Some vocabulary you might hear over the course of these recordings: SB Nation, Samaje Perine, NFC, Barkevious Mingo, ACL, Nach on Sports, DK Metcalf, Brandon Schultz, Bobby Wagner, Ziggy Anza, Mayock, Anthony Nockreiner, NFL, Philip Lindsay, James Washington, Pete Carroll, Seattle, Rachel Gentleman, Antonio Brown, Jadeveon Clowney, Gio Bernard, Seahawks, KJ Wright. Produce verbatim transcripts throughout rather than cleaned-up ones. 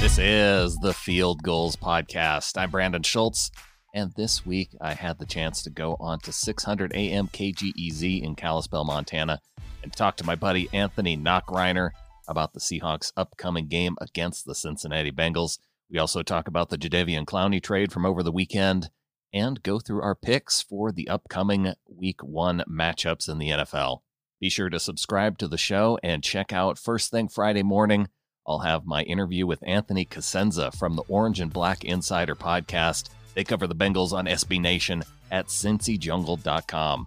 This is the Field Goals Podcast. I'm Brandon Schultz, and this week I had the chance to go on to six hundred A M K G E Z in Kalispell, Montana, and talk to my buddy Anthony Nockreiner about the Seahawks' upcoming game against the Cincinnati Bengals. We also talk about the Jadeveon Clowney trade from over the weekend and go through our picks for the upcoming Week one matchups in the N F L. Be sure to subscribe to the show and check out First Thing Friday morning. I'll have my interview with Anthony Casenza from the Orange and Black Insider podcast. They cover the Bengals on S B Nation at Cincy Jungle dot com.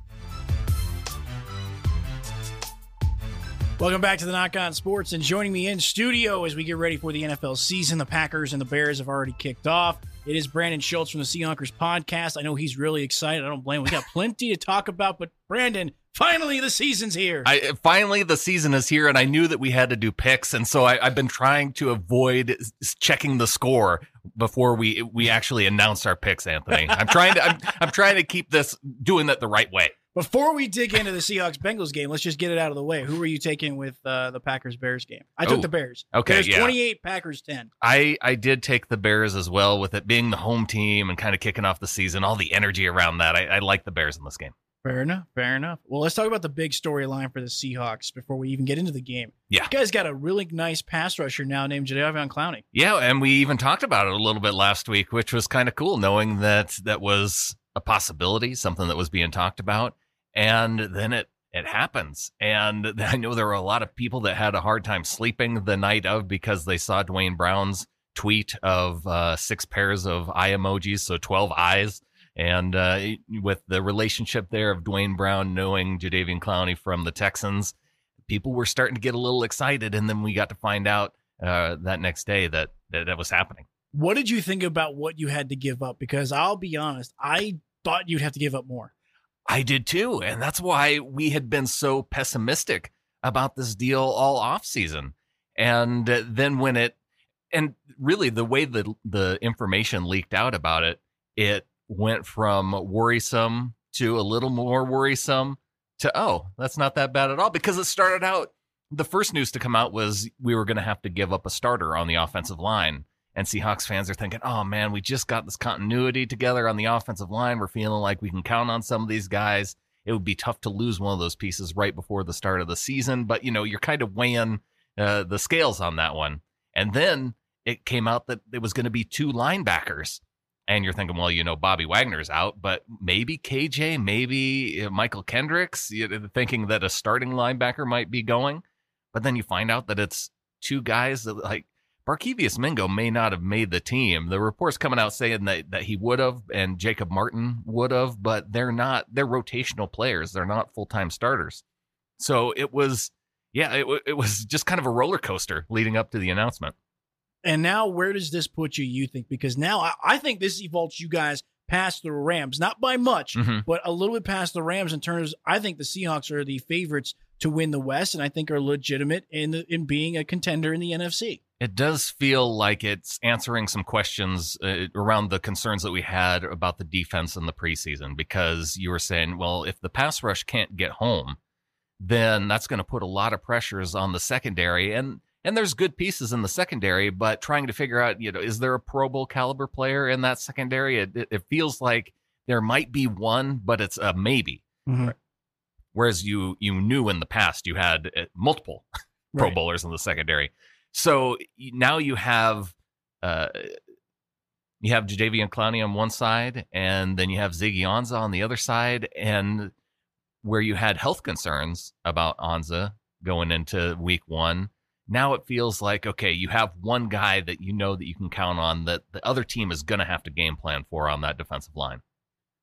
Welcome back to the Knock On Sports, and joining me in studio as we get ready for the N F L season, the Packers and the Bears have already kicked off. It is Brandon Schultz from the Seahawkers podcast. I know he's really excited. I don't blame him. We got plenty to talk about, but Brandon, finally the season's here. I, finally the season is here, and I knew that we had to do picks, and so I, I've been trying to avoid checking the score before we we actually announce our picks, Anthony. I'm trying to I'm, I'm trying to keep this doing that the right way. Before we dig into the Seahawks-Bengals game, let's just get it out of the way. Who were you taking with uh, the Packers-Bears game? I took oh, the Bears. Okay, Bears yeah. twenty-eight, Packers ten. I, I did take the Bears as well, with it being the home team and kind of kicking off the season, all the energy around that. I, I like the Bears in this game. Fair enough, fair enough. Well, let's talk about the big storyline for the Seahawks before we even get into the game. Yeah. You guys got a really nice pass rusher now named Jadeveon Clowney. Yeah, and we even talked about it a little bit last week, which was kind of cool, knowing that that was a possibility, something that was being talked about. And then it it happens. And I know there were a lot of people that had a hard time sleeping the night of because they saw Dwayne Brown's tweet of uh, six pairs of eye emojis, so twelve eyes. And uh, with the relationship there of Dwayne Brown knowing Jadeveon Clowney from the Texans, people were starting to get a little excited. And then we got to find out uh, that next day that, that that was happening. What did you think about what you had to give up? Because I'll be honest, I thought you'd have to give up more. I did too, and that's why we had been so pessimistic about this deal all offseason. And then when it, and really the way the the information leaked out about it, it went from worrisome to a little more worrisome to, oh, that's not that bad at all. Because it started out, the first news to come out was we were going to have to give up a starter on the offensive line. And Seahawks fans are thinking, oh, man, we just got this continuity together on the offensive line. We're feeling like we can count on some of these guys. It would be tough to lose one of those pieces right before the start of the season. But, you know, you're kind of weighing uh, the scales on that one. And then it came out that it was going to be two linebackers. And you're thinking, well, you know, Bobby Wagner's out, but maybe K J, maybe Michael Kendricks, thinking that a starting linebacker might be going. But then you find out that it's two guys that, like, Barkevious Mingo may not have made the team. The reports coming out saying that, that he would have, and Jacob Martin would have, but they're not, they're rotational players. They're not full-time starters. So it was, yeah, it, it was just kind of a roller coaster leading up to the announcement. And now where does this put you, you think? Because now I, I think this evolves you guys past the Rams, not by much, mm-hmm. but a little bit past the Rams in terms, I think the Seahawks are the favorites to win the West, and I think are legitimate in the, in being a contender in the N F C. It does feel like it's answering some questions uh, around the concerns that we had about the defense in the preseason, because you were saying, well, if the pass rush can't get home, then that's going to put a lot of pressures on the secondary. And and there's good pieces in the secondary, but trying to figure out, you know, is there a Pro Bowl caliber player in that secondary? It, it feels like there might be one, but it's a maybe. Mm-hmm. Right? Whereas you you knew in the past you had multiple Pro right. Bowlers in the secondary. So now you have uh, you have Jadeveon Clowney on one side, and then you have Ziggy Anza on the other side. And where you had health concerns about Anza going into week one, now it feels like, okay, you have one guy that you know that you can count on that the other team is going to have to game plan for on that defensive line.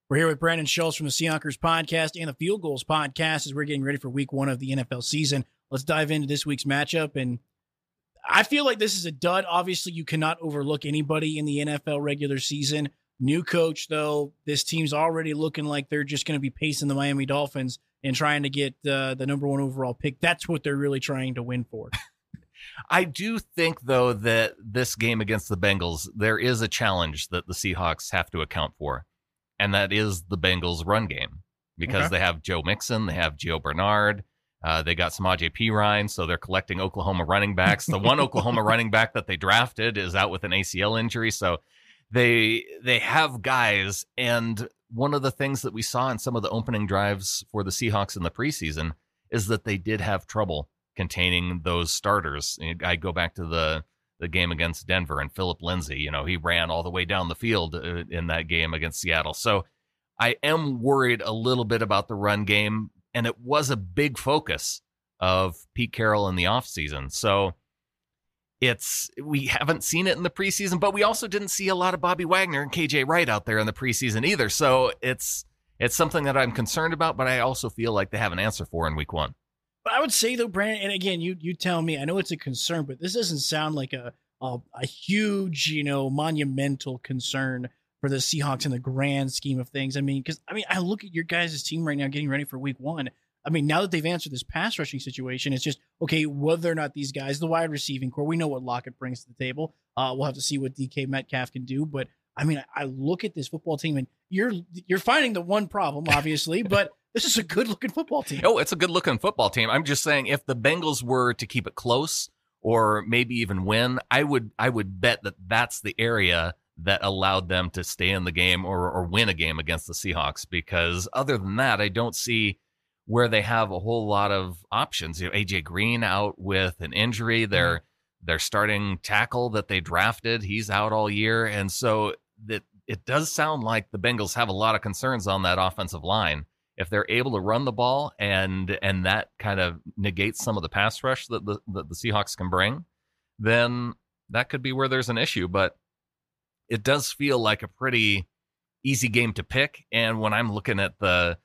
We're here with Brandon Schultz from the Seahawkers podcast and the Field Goals podcast as we're getting ready for week one of the N F L season. Let's dive into this week's matchup. And I feel like this is a dud. Obviously, you cannot overlook anybody in the N F L regular season. New coach, though, this team's already looking like they're just going to be pacing the Miami Dolphins and trying to get uh, the number one overall pick. That's what they're really trying to win for. I do think, though, that this game against the Bengals, there is a challenge that the Seahawks have to account for. And that is the Bengals' run game, because okay. they have Joe Mixon, they have Gio Bernard, Uh, they got Samaje Perine, so they're collecting Oklahoma running backs. The one Oklahoma running back that they drafted is out with an A C L injury, so they they have guys. And one of the things that we saw in some of the opening drives for the Seahawks in the preseason is that they did have trouble containing those starters. I go back to the the game against Denver and Philip Lindsay. You know, he ran all the way down the field in that game against Seattle. So I am worried a little bit about the run game, and it was a big focus of Pete Carroll in the offseason. So it's we haven't seen it in the preseason, but we also didn't see a lot of Bobby Wagner and K J Wright out there in the preseason either. So it's it's something that I'm concerned about, but I also feel like they have an answer for in week one. But I would say, though, Brandon, and again, you you tell me, I know it's a concern, but this doesn't sound like a a, a huge, you know, monumental concern for the Seahawks in the grand scheme of things. I mean, because I mean, I look at your guys' team right now getting ready for week one. I mean, now that they've answered this pass rushing situation, it's just, okay, whether or not these guys, the wide receiving core, we know what Lockett brings to the table. Uh, we'll have to see what D K Metcalf can do. But I mean, I, I look at this football team, and you're you're finding the one problem, obviously, but this is a good looking football team. Oh, it's a good looking football team. I'm just saying, if the Bengals were to keep it close or maybe even win, I would I would bet that that's the area that allowed them to stay in the game or, or win a game against the Seahawks, because other than that, I don't see where they have a whole lot of options. You know, A J. Green out with an injury. Their, their starting tackle that they drafted, he's out all year. And so that it does sound like the Bengals have a lot of concerns on that offensive line. If they're able to run the ball and and that kind of negates some of the pass rush that the, that the Seahawks can bring, then that could be where there's an issue. But it does feel like a pretty easy game to pick. And when I'm looking at the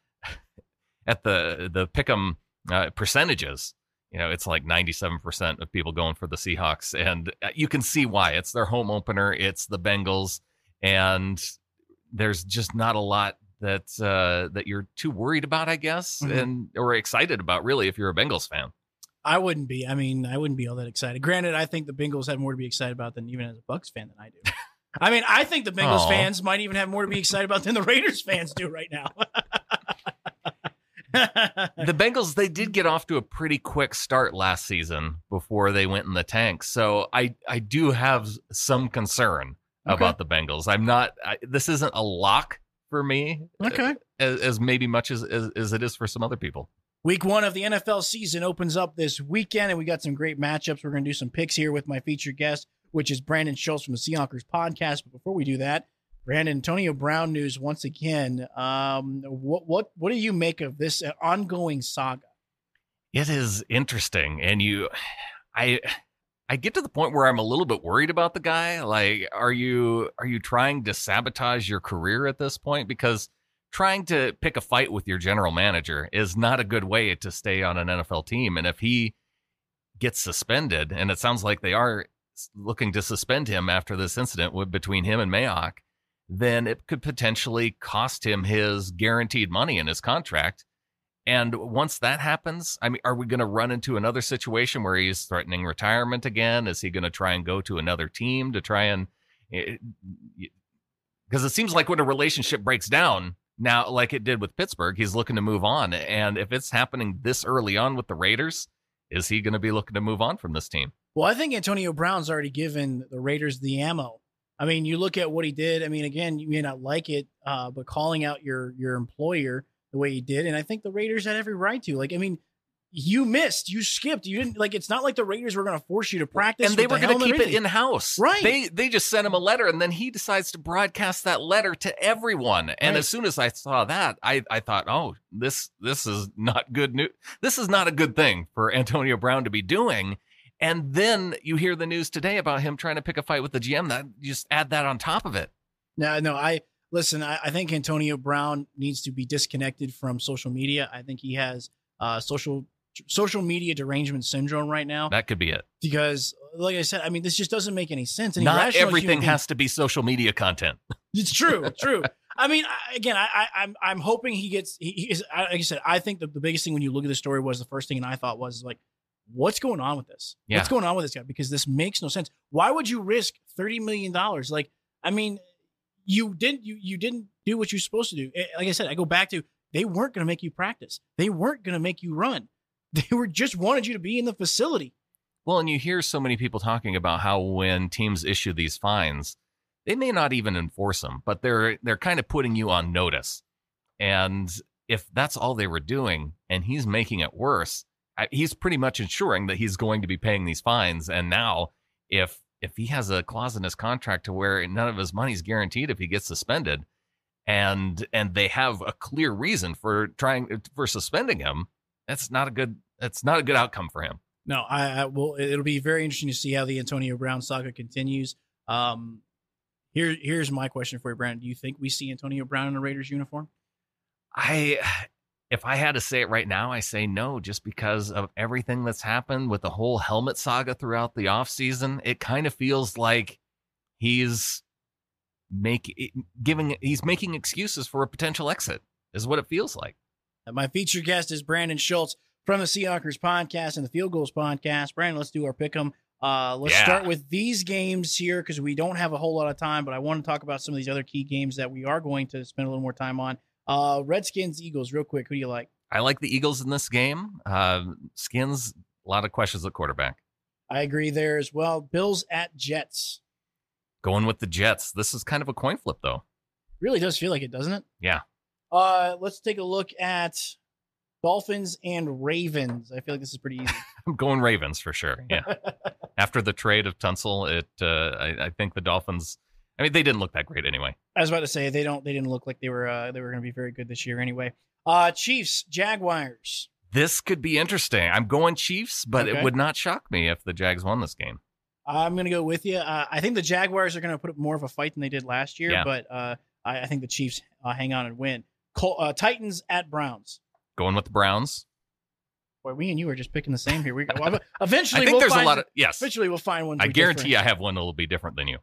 at the the pick'em uh, percentages, you know, it's like ninety-seven percent of people going for the Seahawks, and you can see why. It's their home opener. It's the Bengals, and there's just not a lot that uh, that you're too worried about, I guess, mm-hmm. and or excited about, really, if you're a Bengals fan. I wouldn't be. I mean, I wouldn't be all that excited. Granted, I think the Bengals have more to be excited about than even as a Bucs fan than I do. I mean, I think the Bengals Aww. fans might even have more to be excited about than the Raiders fans do right now. The Bengals, they did get off to a pretty quick start last season before they went in the tank. So I, I do have some concern okay. about the Bengals. I'm not, I, this isn't a lock for me. Okay. As, as maybe much as, as, as it is for some other people. Week one of the N F L season opens up this weekend, and we got some great matchups. We're going to do some picks here with my featured guest, which is Brandon Schultz from the Seahawkers podcast. But before we do that, Brandon, Antonio Brown news once again. Um, what what what do you make of this ongoing saga? It is interesting, and you, I, I get to the point where I'm a little bit worried about the guy. Like, are you are you trying to sabotage your career at this point? Because trying to pick a fight with your general manager is not a good way to stay on an N F L team. And if he gets suspended, and it sounds like they are looking to suspend him after this incident with, between him and Mayock, then it could potentially cost him his guaranteed money in his contract. And once that happens, I mean, are we going to run into another situation where he's threatening retirement again? Is he going to try and go to another team to try and... Because it seems like when a relationship breaks down now, like it did with Pittsburgh, he's looking to move on. And if it's happening this early on with the Raiders, is he going to be looking to move on from this team? Well, I think Antonio Brown's already given the Raiders the ammo. I mean, you look at what he did. I mean, again, you may not like it, uh, but calling out your your employer the way he did, and I think the Raiders had every right to. Like, I mean, you missed, you skipped, you didn't. Like, it's not like the Raiders were going to force you to practice, and they were going to keep it in house, right? They they just sent him a letter, and then he decides to broadcast that letter to everyone. And right. as soon as I saw that, I I thought, oh, this this is not good news. This is not a good thing for Antonio Brown to be doing. And then you hear the news today about him trying to pick a fight with the G M. That just add that on top of it. No, no, I listen. I, I think Antonio Brown needs to be disconnected from social media. I think he has uh, social social media derangement syndrome right now. That could be it. Because, like I said, I mean, this just doesn't make any sense. And not everything has to be social media content. It's true, true. I mean, again, I, I, I'm I'm hoping he gets. He, he is, like I said, I think the, the biggest thing when you look at the story was the first thing, and I thought was like, what's going on with this? Yeah. What's going on with this guy? Because this makes no sense. Why would you risk thirty million dollars? Like, I mean, you didn't, you, you didn't do what you're supposed to do. Like I said, I go back to, they weren't going to make you practice. They weren't going to make you run. They were just wanted you to be in the facility. Well, and you hear so many people talking about how when teams issue these fines, they may not even enforce them, but they're they're kind of putting you on notice. And if that's all they were doing and he's making it worse, he's pretty much ensuring that he's going to be paying these fines. And now if if he has a clause in his contract to where none of his money is guaranteed if he gets suspended, and and they have a clear reason for trying for suspending him, that's not a good that's not a good outcome for him. No, I, I will. It'll be very interesting to see how the Antonio Brown saga continues. Um, here, here's my question for you, Brandon. Do you think we see Antonio Brown in a Raiders uniform? I, if I had to say it right now, I say no, just because of everything that's happened with the whole helmet saga throughout the offseason. It kind of feels like he's make giving he's making excuses for a potential exit is what it feels like. And my feature guest is Brandon Schultz from the Seahawkers podcast and the Field Goals podcast. Brandon, let's do our pick 'em. Uh, let's yeah. start with these games here because we don't have a whole lot of time, but I want to talk about some of these other key games that we are going to spend a little more time on. Uh, Redskins, Eagles, real quick. Who do you like? I like the Eagles in this game. Uh, Skins, a lot of questions at quarterback. I agree there as well. Bills at Jets. Going with the Jets. This is kind of a coin flip, though. Really does feel like it, doesn't it? Yeah. Uh, let's take a look at Dolphins and Ravens. I feel like this is pretty easy. I'm going Ravens for sure. Yeah. After the trade of Tunsil, it uh, I, I think the Dolphins. I mean, they didn't look that great anyway. I was about to say they don't. They didn't look like they were. Uh, they were going to be very good this year anyway. Uh, Chiefs, Jaguars. This could be interesting. I'm going Chiefs, but okay. It would not shock me if the Jags won this game. I'm going to go with you. Uh, I think the Jaguars are going to put up more of a fight than they did last year, yeah. but uh, I, I think the Chiefs uh, hang on and win. Col- uh, Titans at Browns. Going with the Browns. Boy, we and you are just picking the same here. We well, eventually I think we'll there's find, a lot of yes. Eventually we'll find one. I guarantee different. I have one that'll be different than you.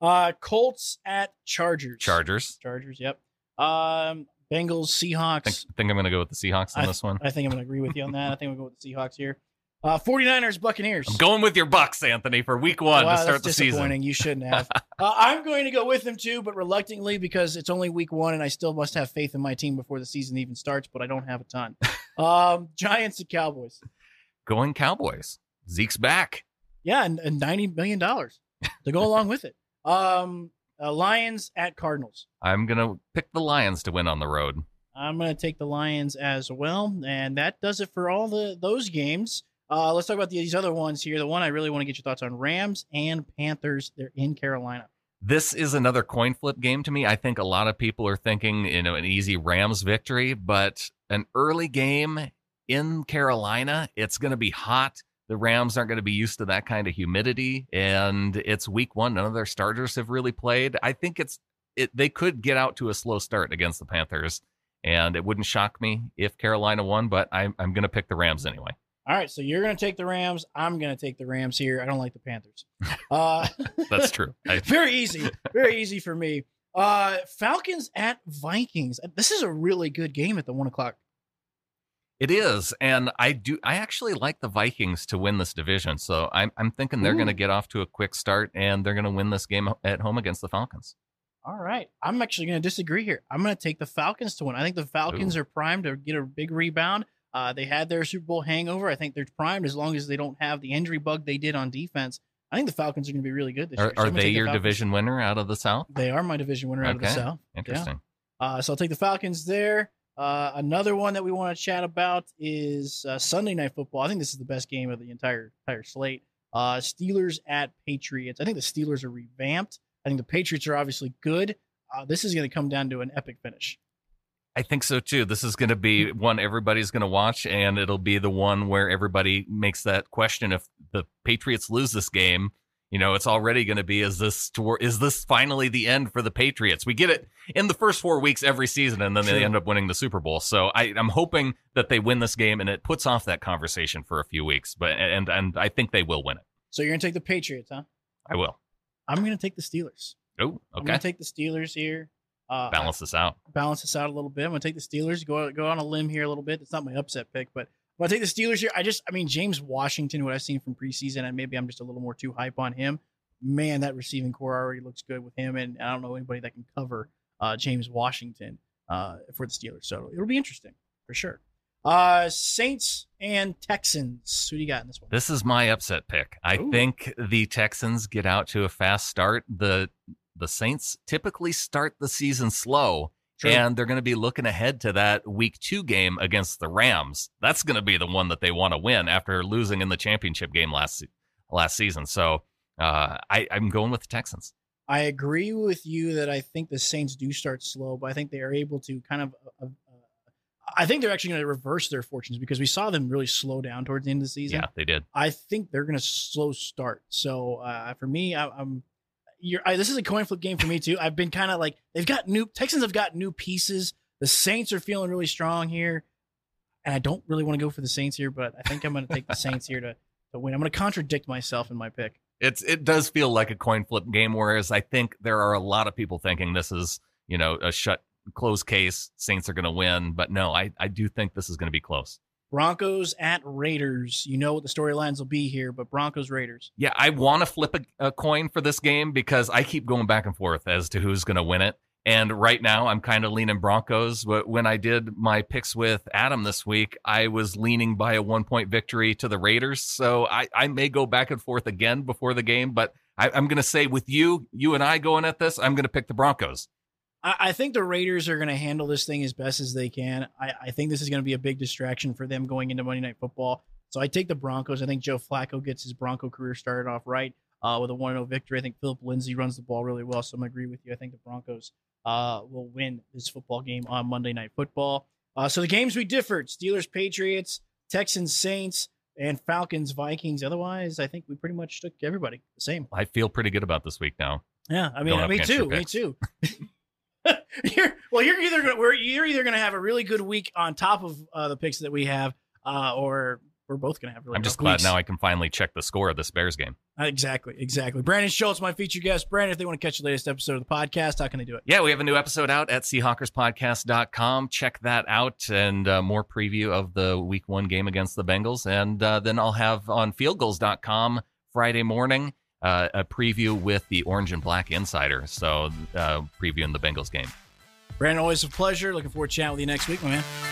Uh, Colts at Chargers. Chargers. Chargers. Yep. Um, Bengals Seahawks. I think, think I'm going to go with the Seahawks on I, this one. I think I'm going to agree with you on that. I think we'll go with the Seahawks here. Uh, 49ers Buccaneers. I'm going with your Bucs, Anthony, for week one oh, wow, to start that's the disappointing. Season. You shouldn't have. uh, I'm going to go with them too, but reluctantly because it's only week one and I still must have faith in my team before the season even starts, but I don't have a ton. um, Giants and Cowboys. Going Cowboys. Zeke's back. Yeah, and, and ninety million dollars to go along with it. Um, uh, Lions at Cardinals. I'm going to pick the Lions to win on the road. I'm going to take the Lions as well, and that does it for all the those games. Uh, let's talk about these other ones here. The one I really want to get your thoughts on, Rams and Panthers. They're in Carolina. This is another coin flip game to me. I think a lot of people are thinking, you know, an easy Rams victory, but an early game in Carolina, it's going to be hot. The Rams aren't going to be used to that kind of humidity, and it's week one. None of their starters have really played. I think it's it, they could get out to a slow start against the Panthers, and it wouldn't shock me if Carolina won, but I'm, I'm going to pick the Rams anyway. All right, so you're going to take the Rams. I'm going to take the Rams here. I don't like the Panthers. Uh, That's true. I... Very easy. Very easy for me. Uh, Falcons at Vikings. This is a really good game at the one o'clock. It is, and I do. I actually like the Vikings to win this division, so I'm, I'm thinking they're going to get off to a quick start, and they're going to win this game at home against the Falcons. All right. I'm actually going to disagree here. I'm going to take the Falcons to win. I think the Falcons Ooh. are primed to get a big rebound. Uh, they had their Super Bowl hangover. I think they're primed as long as they don't have the injury bug they did on defense. I think the Falcons are going to be really good this are, year. So are they your Falcons. Division winner out of the South? They are my division winner out okay. of the South. Interesting. Yeah. Uh, so I'll take the Falcons there. Uh, another one that we want to chat about is uh, Sunday Night Football. I think this is the best game of the entire entire slate. Uh, Steelers at Patriots. I think the Steelers are revamped. I think the Patriots are obviously good. Uh, this is going to come down to an epic finish. I think so, too. This is going to be one everybody's going to watch, and it'll be the one where everybody makes that question. If the Patriots lose this game, you know, it's already going to be, is this toward, is this finally the end for the Patriots? We get it in the first four weeks every season, and then they end up winning the Super Bowl. So I, I'm hoping that they win this game, and it puts off that conversation for a few weeks. But and and I think they will win it. So you're going to take the Patriots, huh? I will. I'm going to take the Steelers. Oh, okay. I'm going to take the Steelers here. Uh, balance this out. Balance this out a little bit. I'm going to take the Steelers. Go go on a limb here a little bit. It's not my upset pick, but I'm going to take the Steelers here. I just, I mean, James Washington, what I've seen from preseason, and maybe I'm just a little more too hype on him. Man, that receiving core already looks good with him, and I don't know anybody that can cover uh, James Washington uh, for the Steelers. So it'll be interesting for sure. Uh, Saints and Texans. Who do you got in this one? This is my upset pick. I Ooh. think the Texans get out to a fast start. The the Saints typically start the season slow, True. and they're going to be looking ahead to that week two game against the Rams. That's going to be the one that they want to win after losing in the championship game last last season. So uh, I, I'm going with the Texans. I agree with you that I think the Saints do start slow, but I think they are able to kind of uh, I think they're actually going to reverse their fortunes because we saw them really slow down towards the end of the season. Yeah, they did. I think they're going to slow start. So uh, for me, I, I'm. You're, I, this is a coin flip game for me too. I've been kind of like they've got new Texans have got new pieces. The Saints are feeling really strong here, and I don't really want to go for the Saints here, but I think I'm going to take the Saints here to to win. I'm going to contradict myself in my pick. It's it does feel like a coin flip game, whereas I think there are a lot of people thinking this is you know a shut. close case, Saints are going to win, but no, I, I do think this is going to be close. Broncos at Raiders. You know what the storylines will be here, but Broncos, Raiders. Yeah, I want to flip a, a coin for this game because I keep going back and forth as to who's going to win it. And right now I'm kind of leaning Broncos. But when I did my picks with Adam this week, I was leaning by a one point victory to the Raiders. So I, I may go back and forth again before the game, but I, I'm going to say with you, you and I going at this, I'm going to pick the Broncos. I think the Raiders are going to handle this thing as best as they can. I, I think this is going to be a big distraction for them going into Monday Night Football. So I take the Broncos. I think Joe Flacco gets his Bronco career started off right uh, with a one oh victory. I think Philip Lindsay runs the ball really well, so I'm going to agree with you. I think the Broncos uh, will win this football game on Monday Night Football. Uh, so the games we differed, Steelers-Patriots, Texans-Saints, and Falcons-Vikings. Otherwise, I think we pretty much took everybody the same. I feel pretty good about this week now. Yeah, I mean, me too, me too. You're, well, you're either gonna, we're, you're either going to have a really good week on top of uh, the picks that we have, uh, or we're both going to have really good weeks. I'm just glad now I can finally check the score of this Bears game. Uh, exactly, exactly. Brandon Schultz, my featured guest. Brandon, if they want to catch the latest episode of the podcast, how can they do it? Yeah, we have a new episode out at Seahawkers Podcast dot com. Check that out and uh, more preview of the week one game against the Bengals. And uh, then I'll have on Field Goals dot com Friday morning. Uh, a preview with the Orange and Black Insider. So uh, previewing the Bengals game. Brandon, always a pleasure. Looking forward to chatting with you next week, my man.